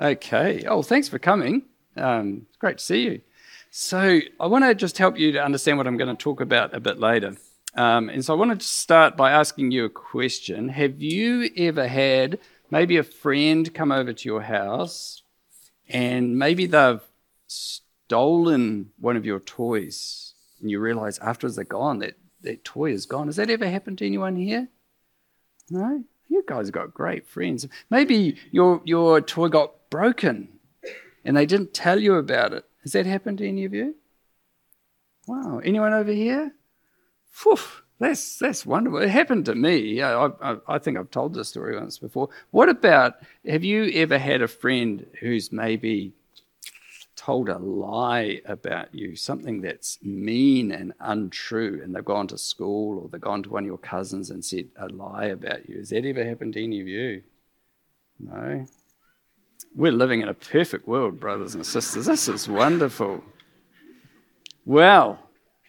Okay. Oh, thanks for coming. It's great to see you. So I want to just help you to understand what I'm going to talk about a bit later. And so I want to start by asking you a question. Have you ever had maybe a friend come over to your house and maybe they've stolen one of your toys and you realise afterwards they're gone, that toy is gone? Has that ever happened to anyone here? No? You guys got great friends. Maybe your toy got broken and they didn't tell you about it. Has that happened to any of you? Wow. Anyone over here? Phew, that's wonderful. It happened to me. I think I've told this story once before. What about, have you ever had a friend who's maybe told a lie about you, something that's mean and untrue, and they've gone to school or they've gone to one of your cousins and said a lie about you? Has that ever happened to any of you? No? We're living in a perfect world, brothers and sisters. This is wonderful. Well,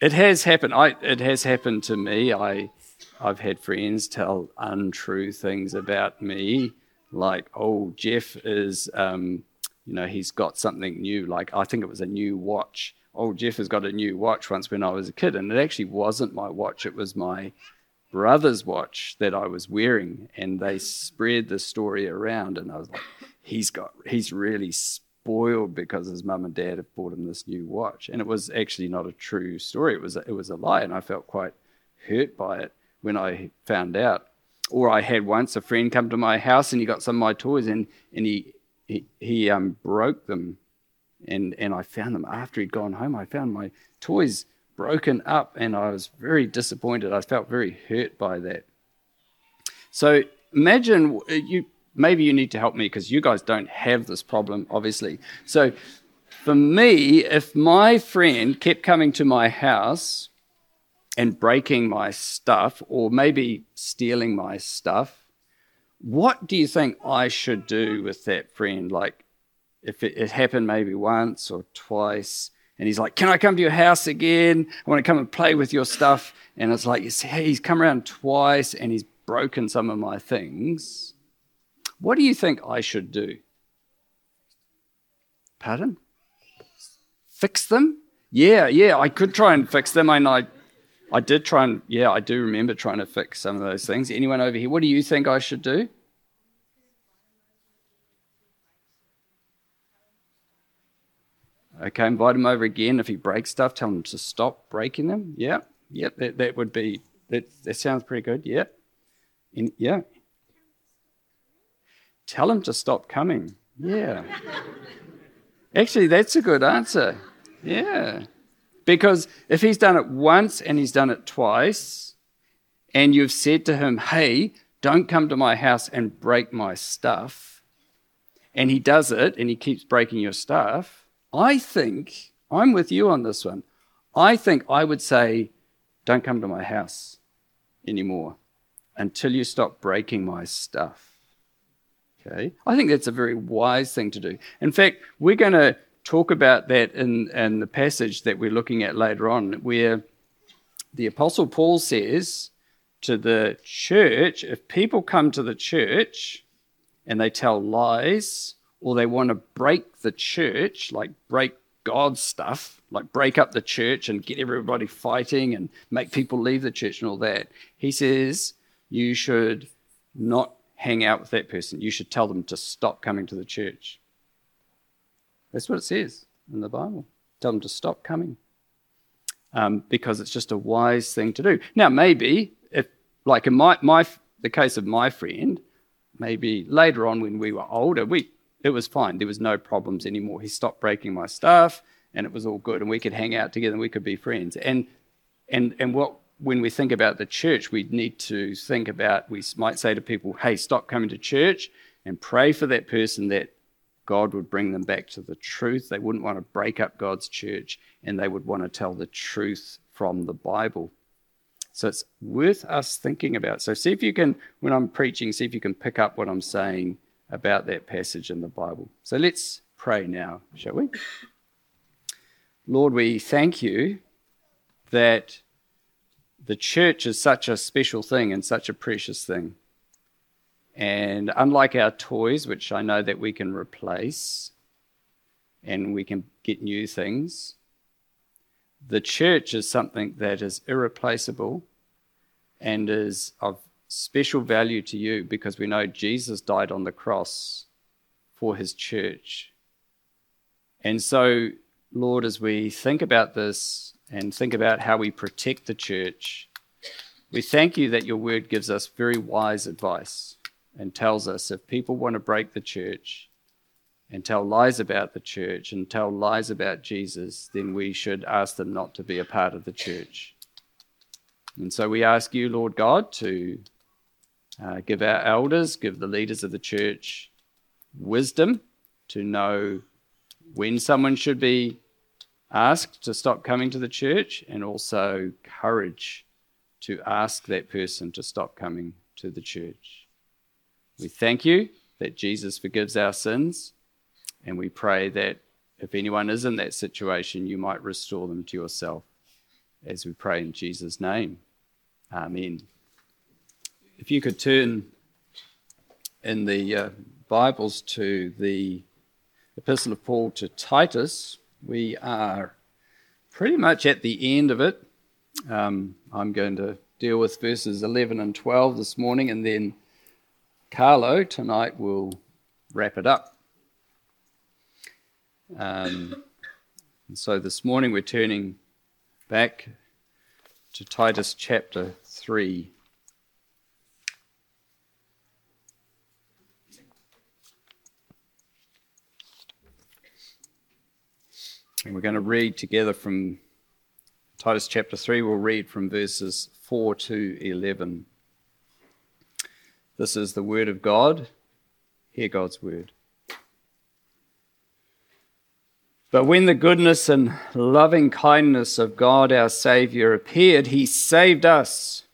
it has happened. It has happened to me. I've had friends tell untrue things about me, like, oh, Jeff is... he's got something new, like I think it was a new watch. Oh, Jeff has got a new watch once when I was a kid, and it actually wasn't my watch. It was my brother's watch that I was wearing, and they spread the story around, and I was like, he's really spoiled because his mum and dad have bought him this new watch. And it was actually not a true story. It was a lie, and I felt quite hurt by it when I found out. Or I had once a friend come to my house, and he got some of my toys, and he broke them, and I found them after he'd gone home. I found my toys broken up, and I was very disappointed. I felt very hurt by that. So imagine, maybe you need to help me because you guys don't have this problem, obviously. So for me, if my friend kept coming to my house and breaking my stuff or maybe stealing my stuff, what do you think I should do with that friend? Like, if it happened maybe once or twice, and he's like, can I come to your house again? I want to come and play with your stuff. And it's like, hey, he's come around twice and he's broken some of my things. What do you think I should do? Pardon? Fix them? Yeah, I could try and fix them. And I did try and, I do remember trying to fix some of those things. Anyone over here, what do you think I should do? Okay, invite him over again. If he breaks stuff, tell him to stop breaking them. Yeah, that would be, that sounds pretty good, yeah. And, yeah. Tell him to stop coming, yeah. Actually, that's a good answer, yeah. Because if he's done it once and he's done it twice, and you've said to him, hey, don't come to my house and break my stuff, and he does it and he keeps breaking your stuff, I think, I'm with you on this one, I think I would say, don't come to my house anymore until you stop breaking my stuff. Okay? I think that's a very wise thing to do. In fact, we're going to talk about that in the passage that we're looking at later on, where the Apostle Paul says to the church, if people come to the church and they tell lies or they want to break the church, like break God's stuff, like break up the church and get everybody fighting and make people leave the church and all that, he says you should not hang out with that person. You should tell them to stop coming to the church. That's what it says in the Bible. Tell them to stop coming because it's just a wise thing to do. Now, maybe, if, like in the case of my friend, maybe later on when we were older, it was fine. There was no problems anymore. He stopped breaking my stuff and it was all good and we could hang out together and we could be friends. And when we think about the church, we need to think about, we might say to people, hey, stop coming to church, and pray for that person that God would bring them back to the truth. They wouldn't want to break up God's church, and they would want to tell the truth from the Bible. So it's worth us thinking about. So see if you can, when I'm preaching, see if you can pick up what I'm saying about that passage in the Bible. So let's pray now, shall we? Lord, we thank you that the church is such a special thing and such a precious thing. And unlike our toys, which I know that we can replace and we can get new things, the church is something that is irreplaceable and is of special value to you, because we know Jesus died on the cross for his church. And so, Lord, as we think about this and think about how we protect the church, we thank you that your word gives us very wise advice and tells us if people want to break the church and tell lies about the church and tell lies about Jesus, then we should ask them not to be a part of the church. And so we ask you, Lord God, to give our elders, give the leaders of the church wisdom to know when someone should be asked to stop coming to the church, and also courage to ask that person to stop coming to the church. We thank you that Jesus forgives our sins, and we pray that if anyone is in that situation, you might restore them to yourself, as we pray in Jesus' name. Amen. If you could turn in the Bibles to the Epistle of Paul to Titus. We are pretty much at the end of it. I'm going to deal with verses 11 and 12 this morning, and then Carlo tonight will wrap it up. And so this morning we're turning back to Titus chapter 3. And we're going to read together from Titus chapter 3. We'll read from verses 4 to 11. This is the word of God. Hear God's word. But when the goodness and loving kindness of God our Saviour appeared, he saved us,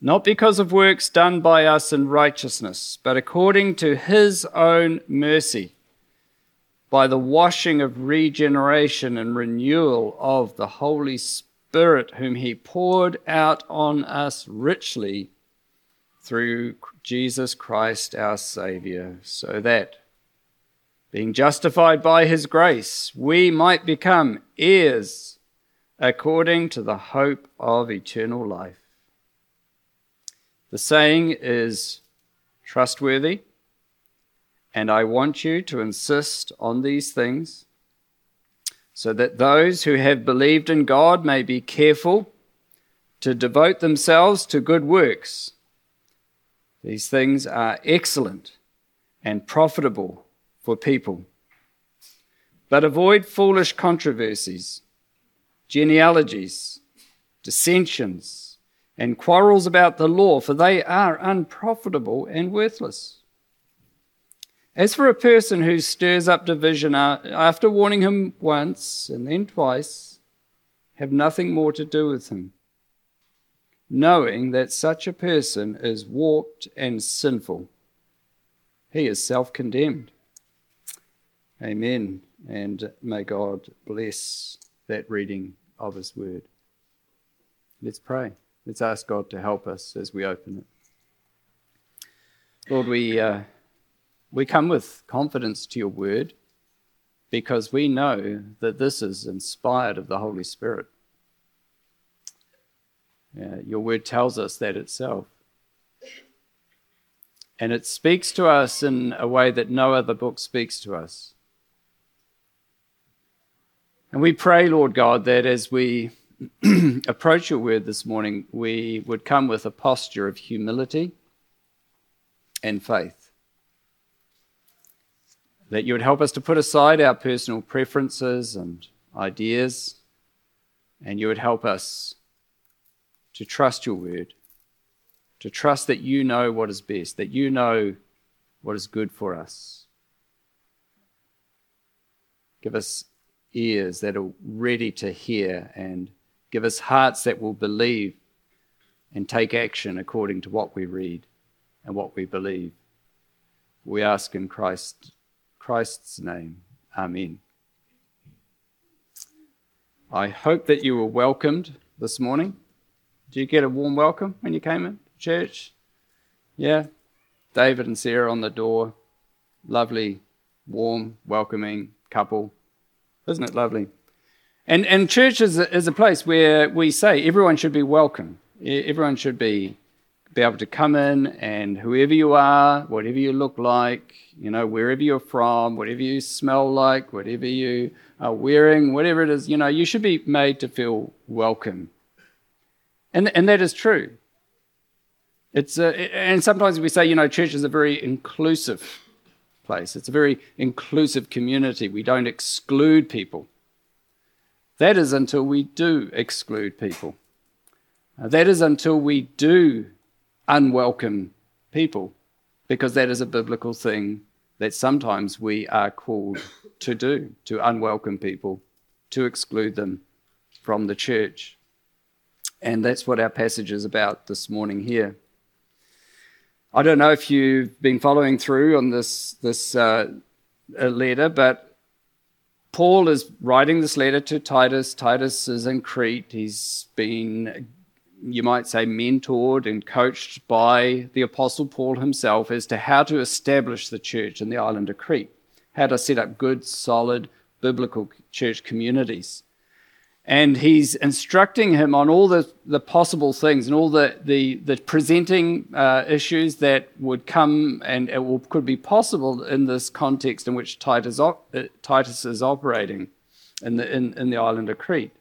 not because of works done by us in righteousness, but according to his own mercy, by the washing of regeneration and renewal of the Holy Spirit, whom he poured out on us richly through Jesus Christ our Saviour, so that, being justified by his grace, we might become heirs according to the hope of eternal life. The saying is trustworthy, and I want you to insist on these things, so that those who have believed in God may be careful to devote themselves to good works. These things are excellent and profitable for people. But avoid foolish controversies, genealogies, dissensions, and quarrels about the law, for they are unprofitable and worthless. As for a person who stirs up division after warning him once and then twice, have nothing more to do with him, knowing that such a person is warped and sinful. He is self-condemned. Amen. And may God bless that reading of his word. Let's pray. Let's ask God to help us as we open it. Lord, we come with confidence to your word because we know that this is inspired of the Holy Spirit. Your word tells us that itself. And it speaks to us in a way that no other book speaks to us. And we pray, Lord God, that as we approach your word this morning, we would come with a posture of humility and faith. That you would help us to put aside our personal preferences and ideas, and you would help us to trust your word, to trust that you know what is best, that you know what is good for us. Give us ears that are ready to hear, and give us hearts that will believe and take action according to what we read and what we believe. We ask in Christ's name. Amen. I hope that you were welcomed this morning. Did you get a warm welcome when you came in church? Yeah? David and Sarah on the door. Lovely, warm, welcoming couple. Isn't it lovely? And church is a place where we say everyone should be welcome. Everyone should be able to come in, and whoever you are, whatever you look like, you know, wherever you're from, whatever you smell like, whatever you are wearing, whatever it is, you know, you should be made to feel welcome. And that is true. And sometimes we say, you know, church is a very inclusive place. It's a very inclusive community. We don't exclude people. That is until we do exclude people. That is until we do unwelcome people, because that is a biblical thing that sometimes we are called to do, to unwelcome people, to exclude them from the church. And that's what our passage is about this morning here. I don't know if you've been following through on this letter, but Paul is writing this letter to Titus. Titus is in Crete. He's been, you might say, mentored and coached by the Apostle Paul himself as to how to establish the church in the island of Crete, how to set up good, solid, biblical church communities. And he's instructing him on all the possible things and all the presenting issues that would come and could be possible in this context in which Titus is operating in the island of Crete.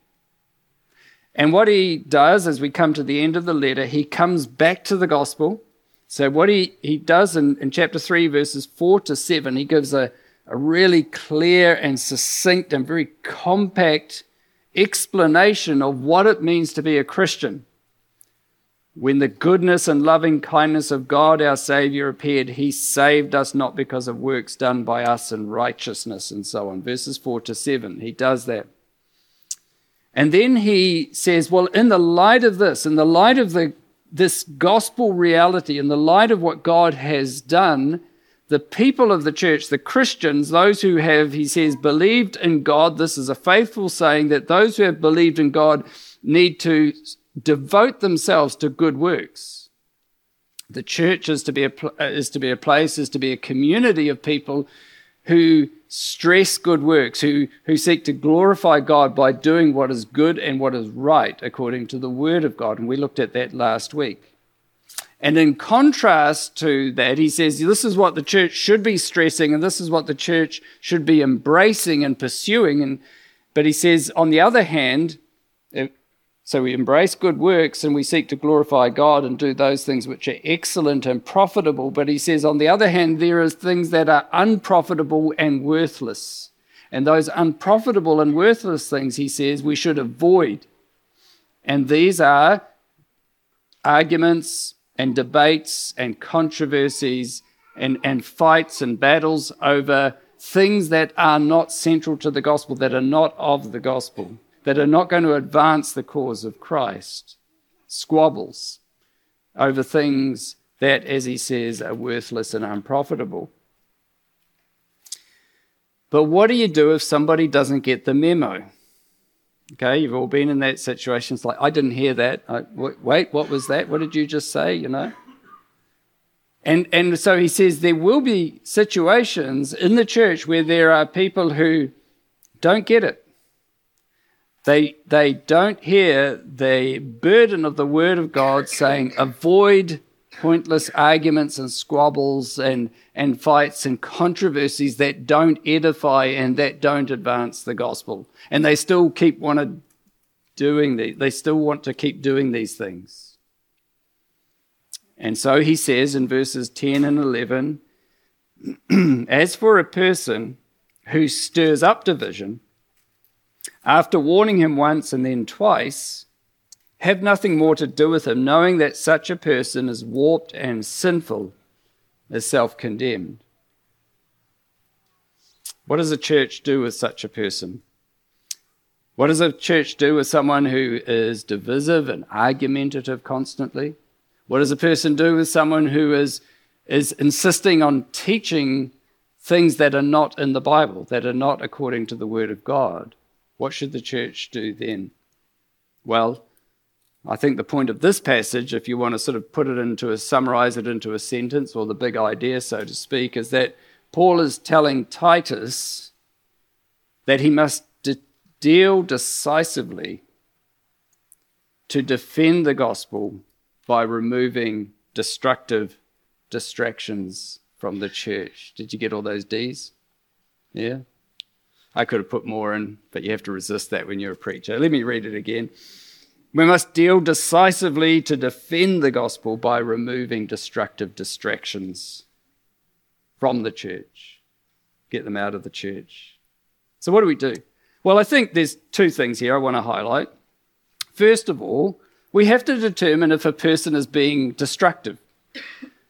And what he does, as we come to the end of the letter, he comes back to the gospel. So what he does in chapter 3, verses 4-7, he gives a really clear and succinct and very compact explanation of what it means to be a Christian. When the goodness and loving kindness of God our Savior appeared, he saved us not because of works done by us in righteousness, and so on. Verses 4-7, he does that. And then he says, well, in the light of this, in the light of this gospel reality, in the light of what God has done, the people of the church, the Christians, those who have, he says, believed in God, this is a faithful saying, that those who have believed in God need to devote themselves to good works. The church is to be a place, is to be a community of people who stress good works, who seek to glorify God by doing what is good and what is right according to the word of God. And we looked at that last week. And in contrast to that, he says, this is what the church should be stressing, and this is what the church should be embracing and pursuing. But he says, on the other hand, so we embrace good works and we seek to glorify God and do those things which are excellent and profitable. But he says, on the other hand, there is things that are unprofitable and worthless. And those unprofitable and worthless things, he says, we should avoid. And these are arguments and debates and controversies and fights and battles over things that are not central to the gospel, that are not of the gospel, that are not going to advance the cause of Christ. Squabbles over things that, as he says, are worthless and unprofitable. But what do you do if somebody doesn't get the memo? Okay, you've all been in that situation. It's like, I didn't hear that. Wait, what was that? What did you just say, you know? And so he says there will be situations in the church where there are people who don't get it. They don't hear the burden of the word of God saying, avoid pointless arguments and squabbles and fights and controversies that don't edify and that don't advance the gospel. And they still want to keep doing these things. And so he says in verses 10 and 11, as for a person who stirs up division, after warning him once and then twice, have nothing more to do with him, knowing that such a person is warped and sinful, is self-condemned. What does a church do with such a person? What does a church do with someone who is divisive and argumentative constantly? What does a person do with someone who is insisting on teaching things that are not in the Bible, that are not according to the Word of God? What should the church do then? Well, I think the point of this passage, if you want to sort of put it into a, summarize it into a sentence, or the big idea, so to speak, is that Paul is telling Titus that he must deal decisively to defend the gospel by removing destructive distractions from the church. Did you get all those D's? Yeah? I could have put more in, but you have to resist that when you're a preacher. Let me read it again. We must deal decisively to defend the gospel by removing destructive distractions from the church. Get them out of the church. So what do we do? Well, I think there's two things here I want to highlight. First of all, we have to determine if a person is being destructive.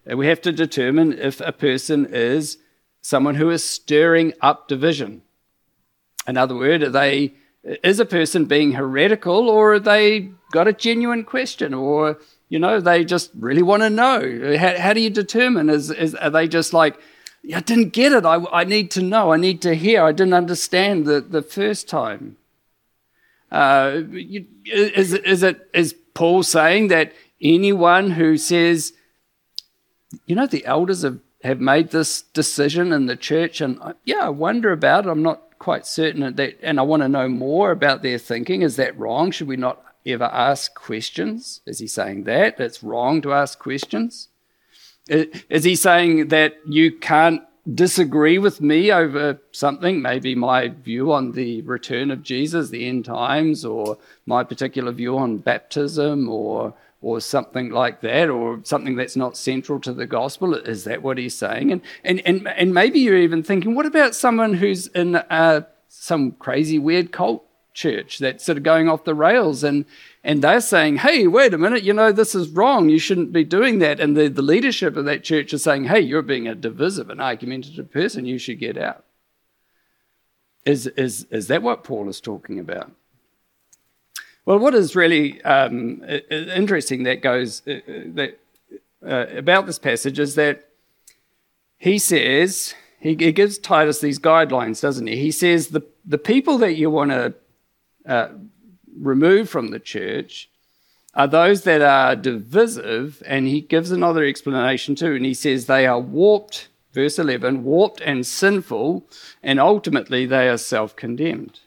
And we have to determine if a person is someone who is stirring up division. In other words, is a person being heretical, or they got a genuine question, or, you know, they just really want to know? How do you determine? Are they just like, I didn't get it, I need to know, I need to hear, I didn't understand the first time? Is Paul saying that anyone who says, you know, the elders have made this decision in the church, and I wonder about it, I'm not quite certain of that, and I want to know more about their thinking, is that wrong? Should we not ever ask questions? Is he saying that? It's wrong to ask questions? Is he saying that you can't disagree with me over something, maybe my view on the return of Jesus, the end times, or my particular view on baptism, or something like that, or something that's not central to the gospel? Is that what he's saying? And maybe you're even thinking, what about someone who's in some crazy weird cult church that's sort of going off the rails, and they're saying, hey, wait a minute, you know, this is wrong, you shouldn't be doing that. And the leadership of that church is saying, hey, you're being a divisive and argumentative person, you should get out. Is that what Paul is talking about? Well, what is really interesting about this passage is that he says, he gives Titus these guidelines, doesn't he? He says the people that you want to remove from the church are those that are divisive, and he gives another explanation too, and he says they are warped, verse 11, warped and sinful, and ultimately they are self-condemned.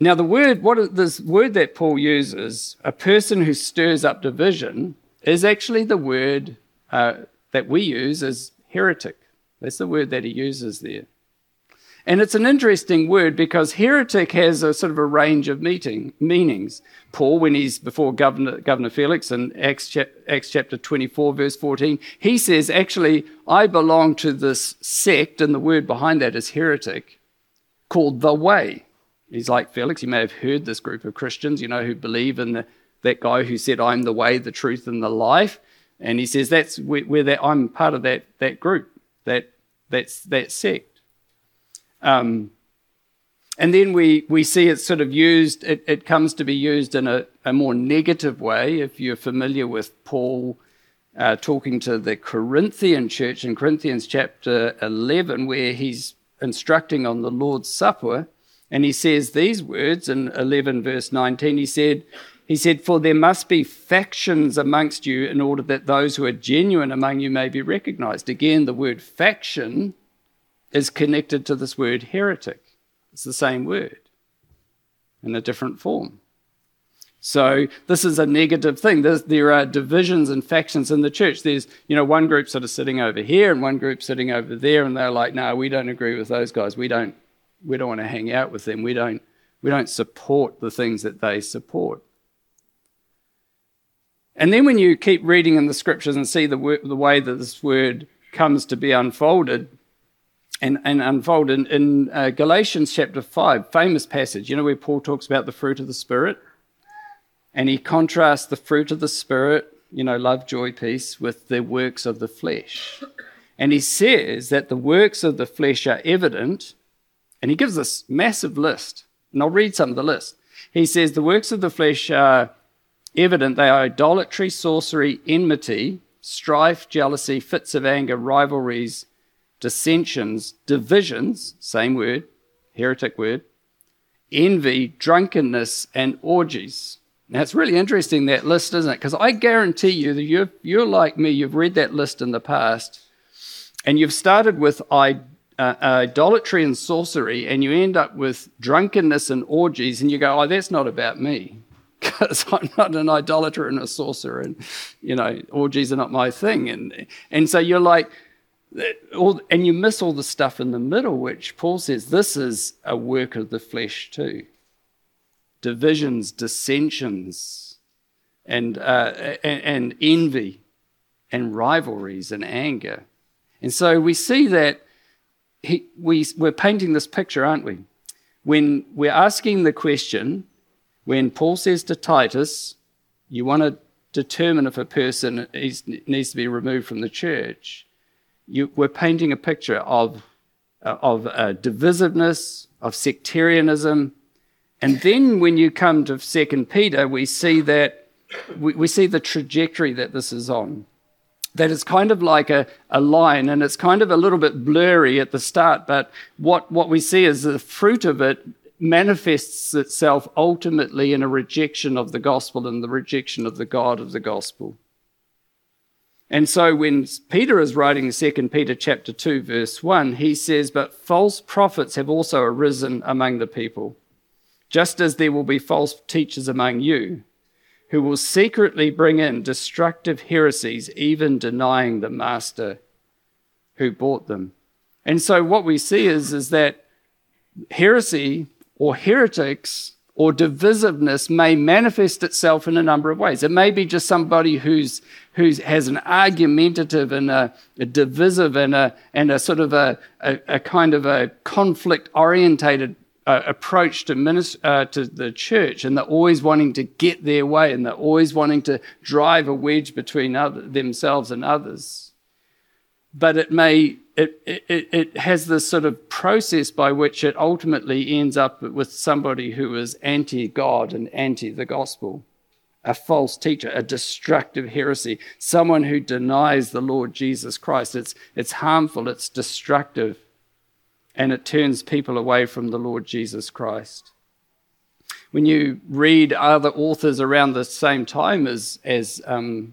Now, this word that Paul uses, a person who stirs up division, is actually the word that we use as heretic. That's the word that he uses there. And it's an interesting word because heretic has a sort of a range of meanings. Paul, when he's before Governor Felix in Acts chapter 24, verse 14, he says, actually, I belong to this sect, and the word behind that is heretic, called the Way. He's like, Felix, you may have heard this group of Christians, you know, who believe in that guy who said, I'm the way, the truth, and the life. And he says, that's where I'm part of that group, that sect. And then we see it's sort of used, it comes to be used in a more negative way. If you're familiar with Paul talking to the Corinthian church in Corinthians chapter 11, where he's instructing on the Lord's Supper, and he says these words in 11 verse 19. He said, for there must be factions amongst you in order that those who are genuine among you may be recognized. Again, the word faction is connected to this word heretic. It's the same word in a different form. So this is a negative thing. There are divisions and factions in the church. There's, you know, one group sort of sitting over here and one group sitting over there, and they're like, no, we don't agree with those guys. We don't want to hang out with them. We don't support the things that they support. And then when you keep reading in the scriptures and see the way that this word comes to be unfolded, and unfolded in Galatians chapter 5, famous passage, you know, where Paul talks about the fruit of the Spirit, and he contrasts the fruit of the Spirit, you know, love, joy, peace, with the works of the flesh. And he says that the works of the flesh are evident. And he gives this massive list, and I'll read some of the list. He says, the works of the flesh are evident. They are idolatry, sorcery, enmity, strife, jealousy, fits of anger, rivalries, dissensions, divisions, same word, heretic word, envy, drunkenness, and orgies. Now, it's really interesting, that list, isn't it? Because I guarantee you that you're like me, you've read that list in the past, and you've started with idolatry and sorcery, and you end up with drunkenness and orgies, and you go, oh, that's not about me, because I'm not an idolater and a sorcerer, and, you know, orgies are not my thing. And so you're like, and you miss all the stuff in the middle, which Paul says, this is a work of the flesh too. Divisions, dissensions, and envy, and rivalries, and anger. And so we see that we're painting this picture, aren't we? When we're asking the question, when Paul says to Titus, you want to determine if a person needs to be removed from the church, we're painting a picture of divisiveness, of sectarianism. And then when you come to 2 Peter, we see that we see the trajectory that this is on. That it's kind of like a line, and it's kind of a little bit blurry at the start, but what we see is the fruit of it manifests itself ultimately in a rejection of the gospel and the rejection of the God of the gospel. And so when Peter is writing 2 Peter chapter 2, verse 1, he says, but false prophets have also arisen among the people, just as there will be false teachers among you, who will secretly bring in destructive heresies, even denying the master who bought them. And so what we see is that heresy or heretics or divisiveness may manifest itself in a number of ways. It may be just somebody who has an argumentative and a divisive and a sort of a kind of a conflict-orientated approach to ministry, to the church, and they're always wanting to get their way, and they're always wanting to drive a wedge between themselves and others. But it has this sort of process by which it ultimately ends up with somebody who is anti-God and anti-the gospel, a false teacher, a destructive heresy, someone who denies the Lord Jesus Christ. It's harmful, it's destructive, and it turns people away from the Lord Jesus Christ. When you read other authors around the same time as the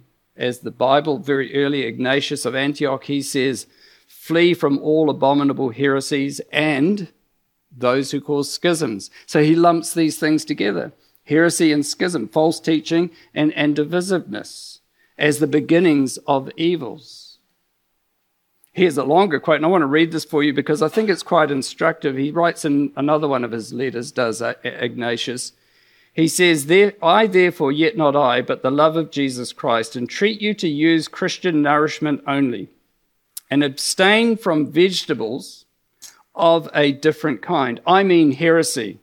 Bible, very early, Ignatius of Antioch, he says, flee from all abominable heresies and those who cause schisms. So he lumps these things together, heresy and schism, false teaching and divisiveness as the beginnings of evils. Here's a longer quote, and I want to read this for you because I think it's quite instructive. He writes in another one of his letters, does Ignatius. He says, I therefore, yet not I, but the love of Jesus Christ, entreat you to use Christian nourishment only, and abstain from vegetables of a different kind. I mean heresy.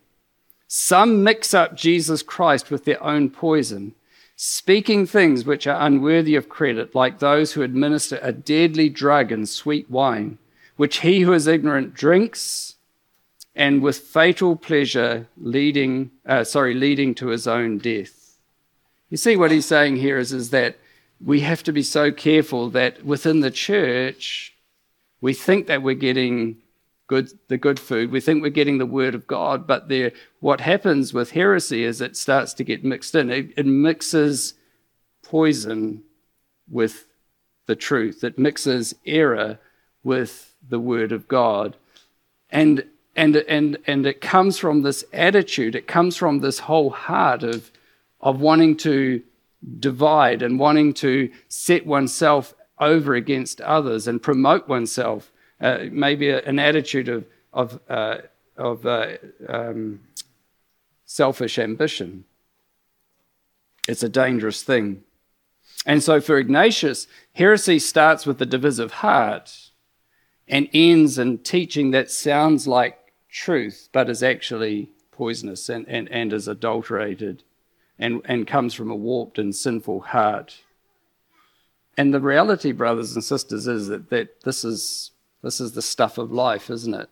Some mix up Jesus Christ with their own poison, speaking things which are unworthy of credit, like those who administer a deadly drug and sweet wine, which he who is ignorant drinks, and with fatal pleasure leading to his own death. You see what he's saying here is that we have to be so careful that within the church, we think that we're getting the good food. We think we're getting the word of God, but what happens with heresy is it starts to get mixed in. It mixes poison with the truth. It mixes error with the word of God, and it comes from this attitude. It comes from this whole heart of wanting to divide and wanting to set oneself over against others and promote oneself. Maybe an attitude of selfish ambition. It's a dangerous thing. And so for Ignatius, heresy starts with the divisive heart and ends in teaching that sounds like truth but is actually poisonous and is adulterated and comes from a warped and sinful heart. And the reality, brothers and sisters, is that this is the stuff of life, isn't it?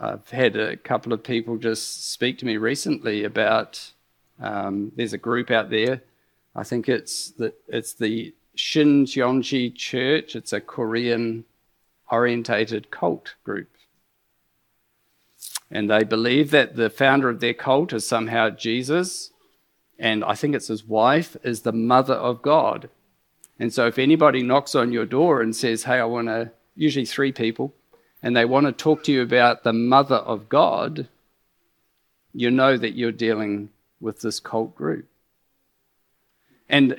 I've had a couple of people just speak to me recently about there's a group out there. I think it's the Shincheonji Church. It's a Korean-orientated cult group. And they believe that the founder of their cult is somehow Jesus, and I think it's his wife, is the mother of God. And so if anybody knocks on your door and says, hey, I want to, usually three people, and they want to talk to you about the mother of God, you know that you're dealing with this cult group. And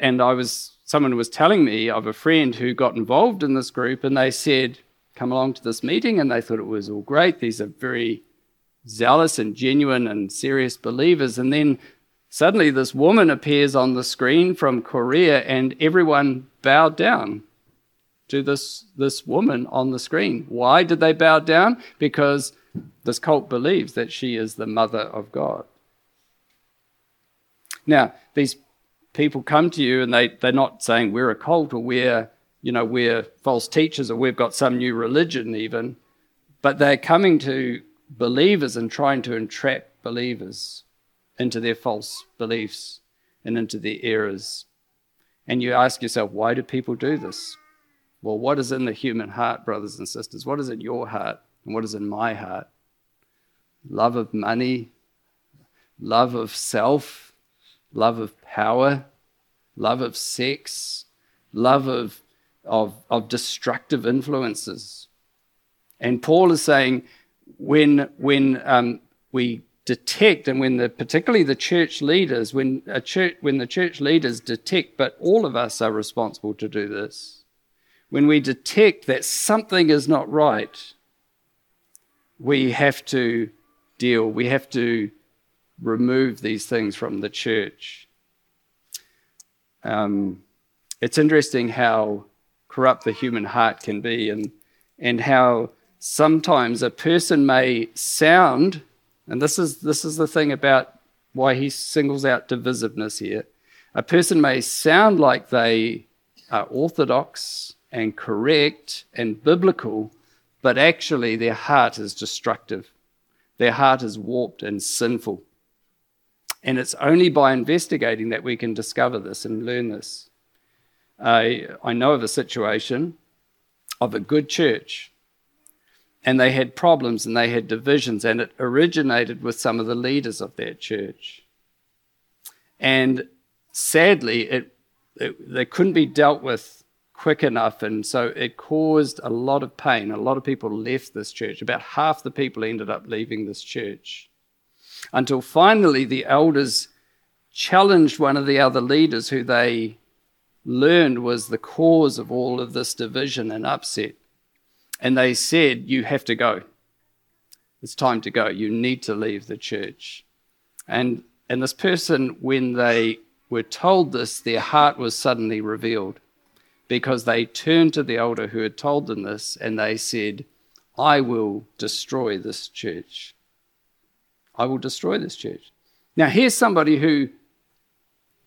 someone was telling me of a friend who got involved in this group, and they said, come along to this meeting, and they thought it was all great. These are very zealous and genuine and serious believers. And then suddenly this woman appears on the screen from Korea, and everyone bowed down to this woman on the screen. Why did they bow down? Because this cult believes that she is the mother of God. Now, these people come to you, and they're not saying we're a cult, or we're false teachers, or we've got some new religion even, but they're coming to believers and trying to entrap believers into their false beliefs and into their errors. And you ask yourself, why do people do this? Well, what is in the human heart, brothers and sisters? What is in your heart, and what is in my heart? Love of money, love of self, love of power, love of sex, love of destructive influences. And Paul is saying, when we detect, and when the church leaders detect, but all of us are responsible to do this, when we detect that something is not right, we have to remove these things from the church. It's interesting how corrupt the human heart can be, and how sometimes a person may sound, and this is the thing about why he singles out divisiveness here. A person may sound like they are orthodox and correct and biblical, but actually their heart is destructive. Their heart is warped and sinful. And it's only by investigating that we can discover this and learn this. I know of a situation of a good church, and they had problems and they had divisions, and it originated with some of the leaders of that church. And sadly, they couldn't be dealt with quick enough, and so it caused a lot of pain. A lot of people left this church. About half the people ended up leaving this church, until finally the elders challenged one of the other leaders, who they learned was the cause of all of this division and upset. And they said, you have to go. It's time to go. You need to leave the church. And this person, when they were told this, their heart was suddenly revealed, because they turned to the elder who had told them this, and they said, I will destroy this church. I will destroy this church. Now, here's somebody who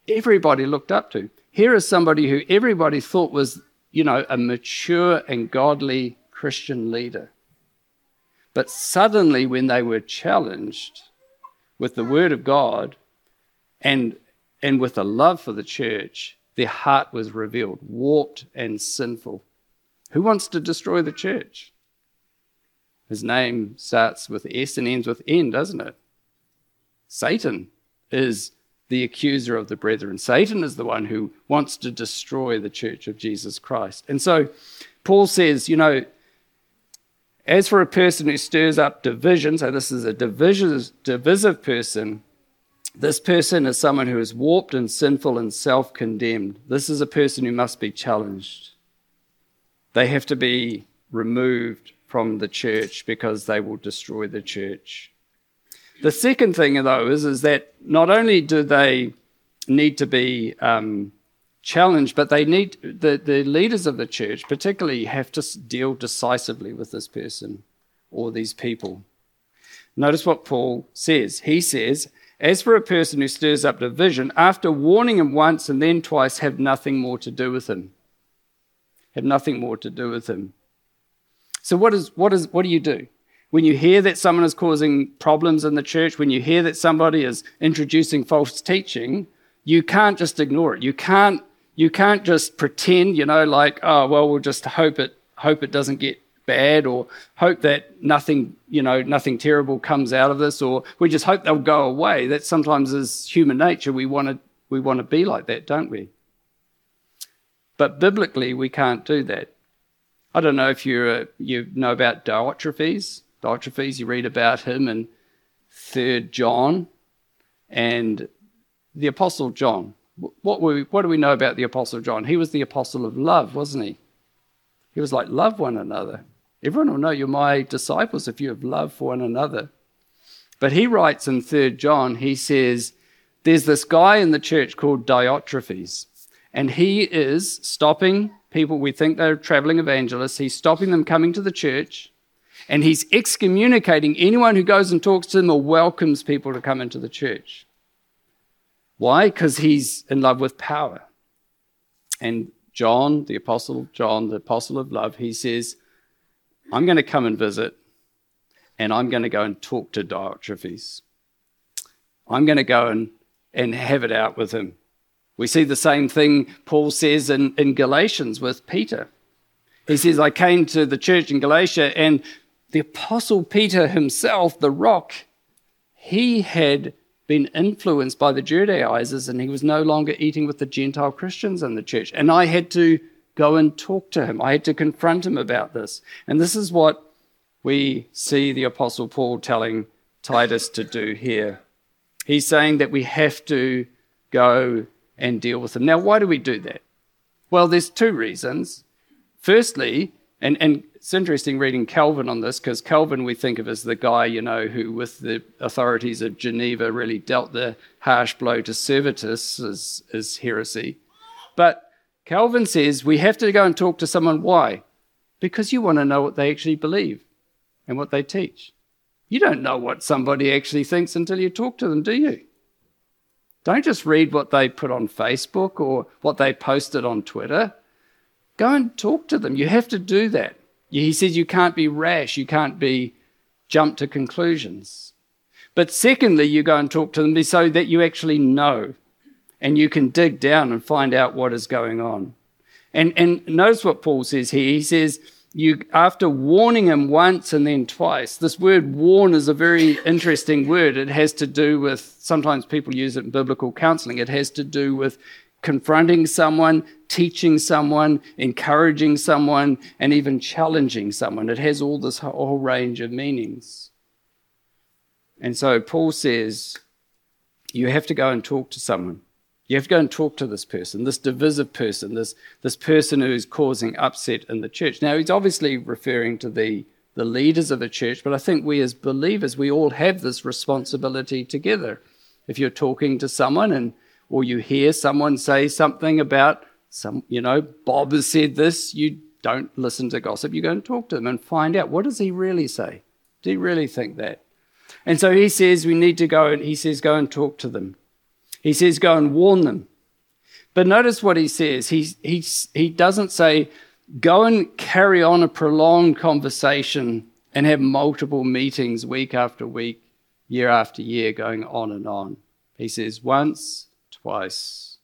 everybody looked up to. Here is somebody who everybody thought was, a mature and godly Christian leader. But suddenly, when they were challenged with the word of God and with a love for the church, their heart was revealed, warped and sinful. Who wants to destroy the church? His name starts with S and ends with N, doesn't it? Satan is the accuser of the brethren. Satan is the one who wants to destroy the church of Jesus Christ. And so Paul says, as for a person who stirs up division, so this is a divisive person, this person is someone who is warped and sinful and self-condemned. This is a person who must be challenged. They have to be removed from the church, because they will destroy the church. The second thing, though, is that not only do they need to be challenged, but they need the leaders of the church particularly have to deal decisively with this person or these people. Notice what Paul says. He says, as for a person who stirs up division, after warning him once and then twice, have nothing more to do with him. Have nothing more to do with him. So what do you do? When you hear that someone is causing problems in the church, when you hear that somebody is introducing false teaching, you can't just ignore it. You can't just pretend, we'll just hope it doesn't get bad, or hope that nothing terrible comes out of this, or we just hope they'll go away. That sometimes is human nature. We want to We want to be like that, don't we? But biblically, we can't do that. I don't know if you know about Diotrephes. Diotrephes, you read about him in 3 John and the Apostle John. What do we know about the Apostle John? He was the apostle of love, wasn't he? He was like, love one another. Everyone will know you're my disciples if you have love for one another. But he writes in 3 John, he says, there's this guy in the church called Diotrephes, and he is stopping people. We think they're traveling evangelists. He's stopping them coming to the church, and he's excommunicating anyone who goes and talks to them or welcomes people to come into the church. Why? Because he's in love with power. And John, the apostle of love, he says, I'm going to come and visit, and I'm going to go and talk to Diotrephes. I'm going to go and have it out with him. We see the same thing Paul says in Galatians with Peter. He says, I came to the church in Galatia, and the apostle Peter himself, the rock, he had been influenced by the Judaizers, and he was no longer eating with the Gentile Christians in the church. And I had to go and talk to him. I had to confront him about this. And this is what we see the Apostle Paul telling Titus to do here. He's saying that we have to go and deal with them. Now, why do we do that? Well, there's two reasons. Firstly, and it's interesting reading Calvin on this, because Calvin we think of as the guy, who with the authorities of Geneva really dealt the harsh blow to Servetus as heresy. But Calvin says we have to go and talk to someone. Why? Because you want to know what they actually believe and what they teach. You don't know what somebody actually thinks until you talk to them, do you? Don't just read what they put on Facebook or what they posted on Twitter. Go and talk to them. You have to do that. He says you can't be rash. You can't be jump to conclusions. But secondly, you go and talk to them so that you actually know and you can dig down and find out what is going on. And notice what Paul says here. He says, after warning him once and then twice, this word warn is a very interesting word. It has to do with, sometimes people use it in biblical counseling, it has to do with confronting someone, teaching someone, encouraging someone, and even challenging someone. It has all this whole range of meanings. And so Paul says, you have to go and talk to someone. You have to go and talk to this person, this divisive person, this person who is causing upset in the church. Now, he's obviously referring to the leaders of the church, but I think we as believers, we all have this responsibility together. If you're talking to someone or you hear someone say something about, Bob has said this, you don't listen to gossip. You go and talk to them and find out, what does he really say? Do you really think that? And so he says we need to go, and he says go and talk to them. He says go and warn them. But notice what he says. He doesn't say go and carry on a prolonged conversation and have multiple meetings week after week, year after year, going on and on. He says once, twice.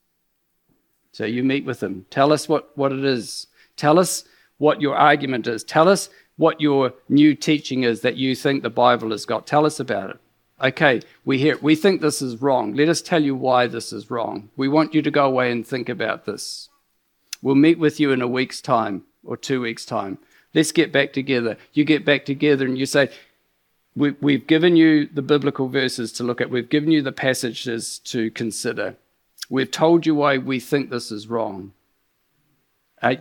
So you meet with them. Tell us what it is. Tell us what your argument is. Tell us what your new teaching is that you think the Bible has got. Tell us about it. Okay, we hear it. We think this is wrong. Let us tell you why this is wrong. We want you to go away and think about this. We'll meet with you in a week's time or 2 weeks' time. Let's get back together. You get back together and you say, we've given you the biblical verses to look at. We've given you the passages to consider. We've told you why we think this is wrong.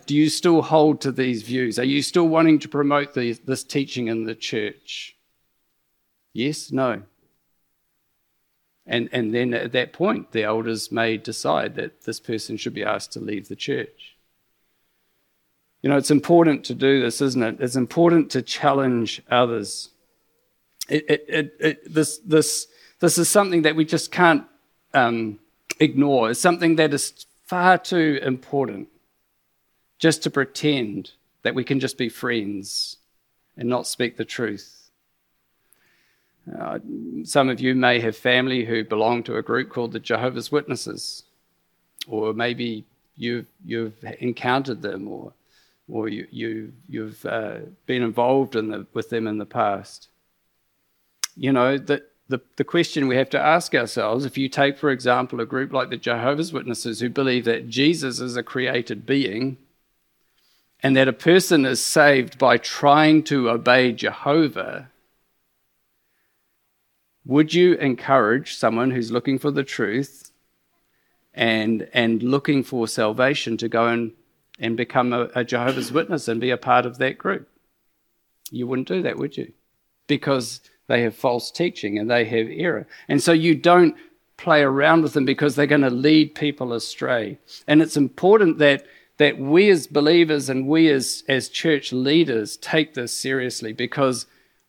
Do you still hold to these views? Are you still wanting to promote this teaching in the church? Yes? No? And then at that point, the elders may decide that this person should be asked to leave the church. It's important to do this, isn't it? It's important to challenge others. This is something that we just can't ignore. It's something that is far too important just to pretend that we can just be friends and not speak the truth. Some of you may have family who belong to a group called the Jehovah's Witnesses, or maybe you've encountered them, or you've been involved with them in the past. You know that the question we have to ask ourselves, if you take, for example, a group like the Jehovah's Witnesses who believe that Jesus is a created being and that a person is saved by trying to obey Jehovah, would you encourage someone who's looking for the truth and looking for salvation to go and become a Jehovah's Witness and be a part of that group? You wouldn't do that, would you? Because they have false teaching and they have error. And so you don't play around with them because they're going to lead people astray. And it's important that we as believers and we as church leaders take this seriously, because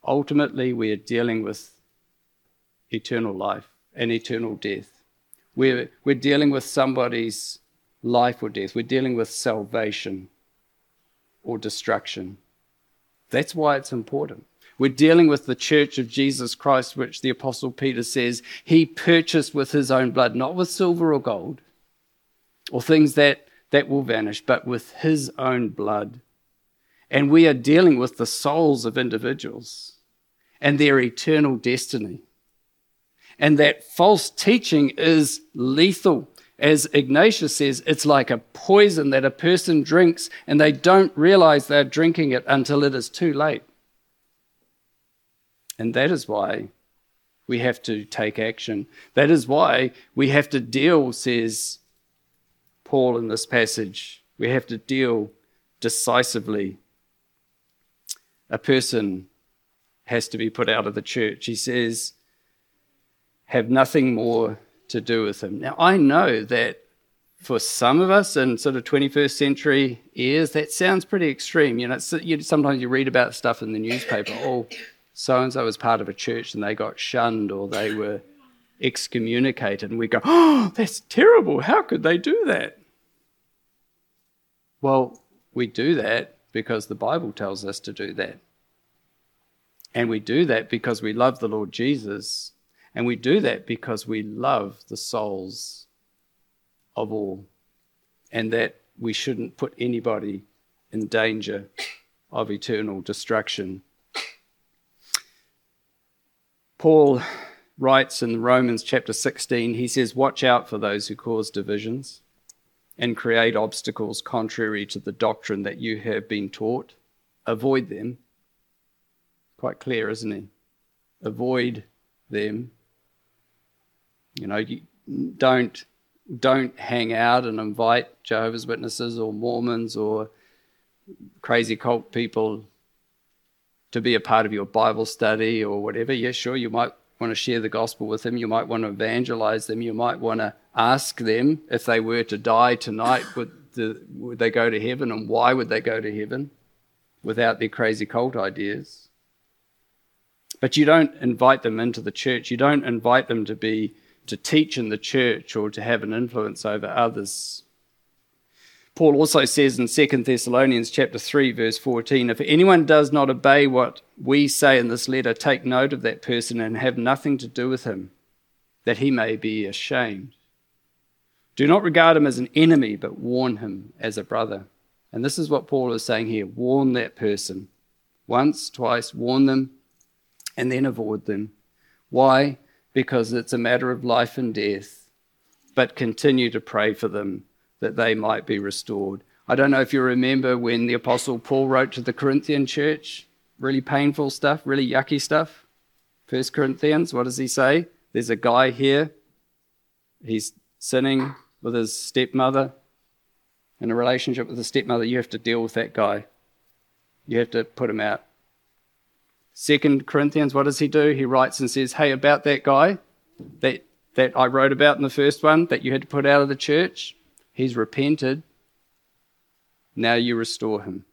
ultimately we are dealing with eternal life and eternal death. We're dealing with somebody's life or death. We're dealing with salvation or destruction. That's why it's important. We're dealing with the church of Jesus Christ, which the Apostle Peter says he purchased with his own blood, not with silver or gold or things that will vanish, but with his own blood. And we are dealing with the souls of individuals and their eternal destiny. And that false teaching is lethal. As Ignatius says, it's like a poison that a person drinks and they don't realize they're drinking it until it is too late. And that is why we have to take action. That is why we have to deal, says Paul in this passage. We have to deal decisively. A person has to be put out of the church. He says, have nothing more to do with him. Now, I know that for some of us in sort of 21st century ears, that sounds pretty extreme. You know, sometimes you read about stuff in the newspaper, oh, so-and-so was part of a church and they got shunned or they were excommunicated, and we go, oh, that's terrible. How could they do that? Well, we do that because the Bible tells us to do that. And we do that because we love the Lord Jesus, and we do that because we love the souls of all, and that we shouldn't put anybody in danger of eternal destruction. Paul writes in Romans chapter 16, he says, watch out for those who cause divisions and create obstacles contrary to the doctrine that you have been taught. Avoid them. Quite clear, isn't he? Avoid them. You know, you don't hang out and invite Jehovah's Witnesses or Mormons or crazy cult people to be a part of your Bible study or whatever. Yeah, sure, you might want to share the gospel with them. You might want to evangelize them. You might want to ask them, if they were to die tonight, would they go to heaven, and why would they go to heaven without their crazy cult ideas? But you don't invite them into the church. You don't invite them to teach in the church or to have an influence over others. Paul also says in 2 Thessalonians chapter 3, verse 14, if anyone does not obey what we say in this letter, take note of that person and have nothing to do with him, that he may be ashamed. Do not regard him as an enemy, but warn him as a brother. And this is what Paul is saying here. Warn that person. Once, twice, warn them, and then avoid them. Why? Because it's a matter of life and death. But continue to pray for them, that they might be restored. I don't know if you remember when the Apostle Paul wrote to the Corinthian church, really painful stuff, really yucky stuff. 1 Corinthians, what does he say? There's a guy here, he's sinning with his stepmother, in a relationship with his stepmother. You have to deal with that guy. You have to put him out. 2 Corinthians, what does he do? He writes and says, hey, about that guy that I wrote about in the first one, that you had to put out of the church, he's repented. Now you restore him.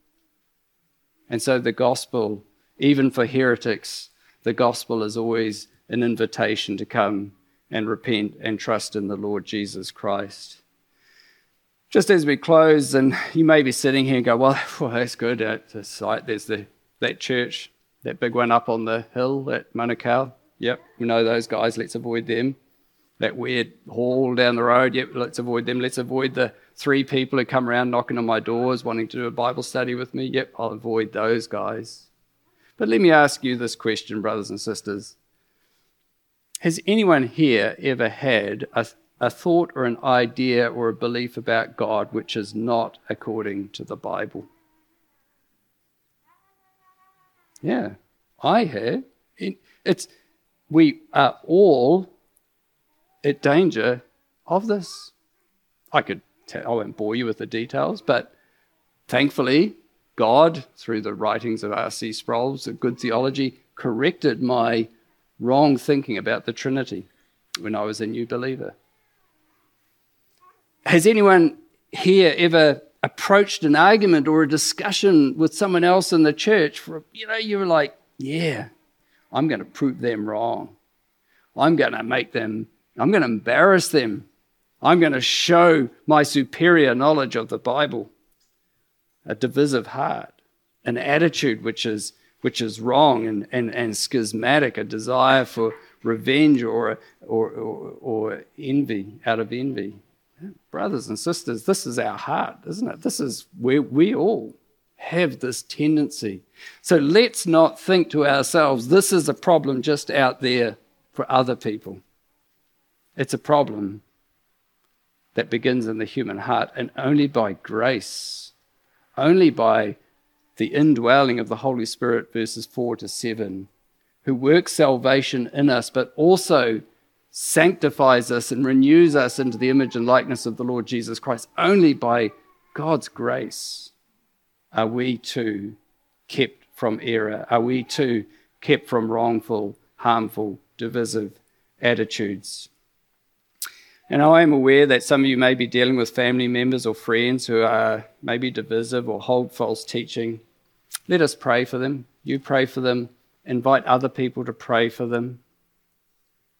And so the gospel, even for heretics, the gospel is always an invitation to come and repent and trust in the Lord Jesus Christ. Just as we close, and you may be sitting here and go, well that's good. At the site, there's that church, that big one up on the hill at Manukau. Yep, we know those guys. Let's avoid them. That weird hall down the road, yep, let's avoid them. Let's avoid the three people who come around knocking on my doors wanting to do a Bible study with me. Yep, I'll avoid those guys. But let me ask you this question, brothers and sisters. Has anyone here ever had a thought or an idea or a belief about God which is not according to the Bible? Yeah, I have. We are all at danger of this. I won't bore you with the details, but thankfully, God, through the writings of R.C. Sproul's A Good Theology, corrected my wrong thinking about the Trinity when I was a new believer. Has anyone here ever approached an argument or a discussion with someone else in the church you were like, yeah, I'm going to prove them wrong. I'm going to embarrass them. I'm going to show my superior knowledge of the Bible. A divisive heart, an attitude which is wrong and schismatic, a desire for revenge or envy, out of envy. Brothers and sisters, this is our heart, isn't it? This is where we all have this tendency. So let's not think to ourselves, this is a problem just out there for other people. It's a problem that begins in the human heart, and only by grace, only by the indwelling of the Holy Spirit, verses 4-7, who works salvation in us, but also sanctifies us and renews us into the image and likeness of the Lord Jesus Christ. Only by God's grace are we too kept from error, are we too kept from wrongful, harmful, divisive attitudes. And I am aware that some of you may be dealing with family members or friends who are maybe divisive or hold false teaching. Let us pray for them. You pray for them. Invite other people to pray for them.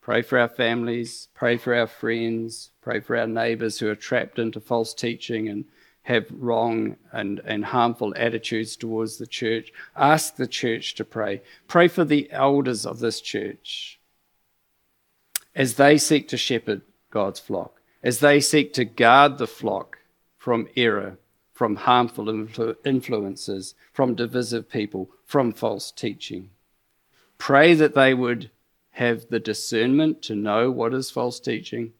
Pray for our families. Pray for our friends. Pray for our neighbours who are trapped into false teaching and have wrong and harmful attitudes towards the church. Ask the church to pray. Pray for the elders of this church as they seek to shepherd God's flock, as they seek to guard the flock from error, from harmful influences, from divisive people, from false teaching. Pray that they would have the discernment to know what is false teaching,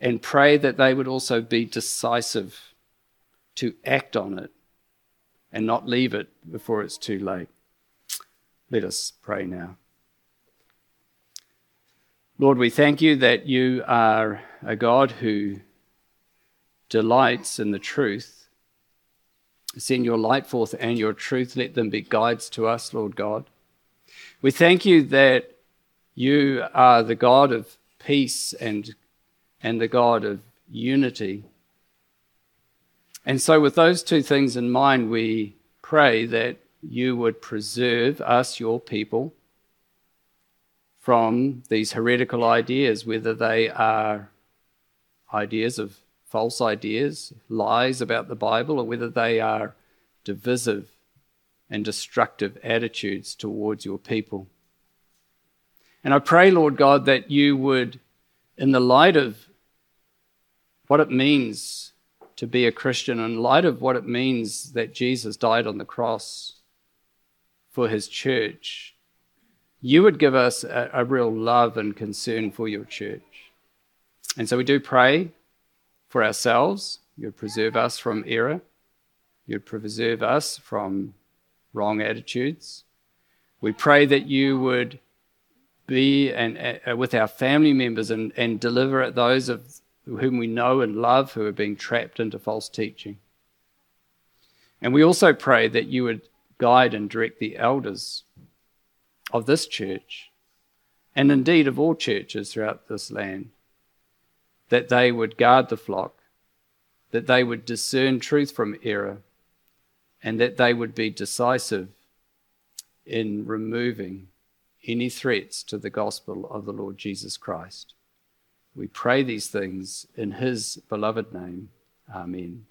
and pray that they would also be decisive to act on it and not leave it before it's too late. Let us pray now. Lord, we thank you that you are a God who delights in the truth. Send your light forth and your truth. Let them be guides to us, Lord God. We thank you that you are the God of peace and the God of unity. And so with those two things in mind, we pray that you would preserve us, your people, from these heretical ideas, whether they are false ideas, lies about the Bible, or whether they are divisive and destructive attitudes towards your people. And I pray, Lord God, that you would, in the light of what it means to be a Christian, in light of what it means that Jesus died on the cross for his church, you would give us a real love and concern for your church. And so we do pray for ourselves. You'd preserve us from error. You'd preserve us from wrong attitudes. We pray that you would be with our family members and deliver those of whom we know and love who are being trapped into false teaching. And we also pray that you would guide and direct the elders of this church, and indeed of all churches throughout this land, that they would guard the flock, that they would discern truth from error, and that they would be decisive in removing any threats to the gospel of the Lord Jesus Christ. We pray these things in his beloved name. Amen.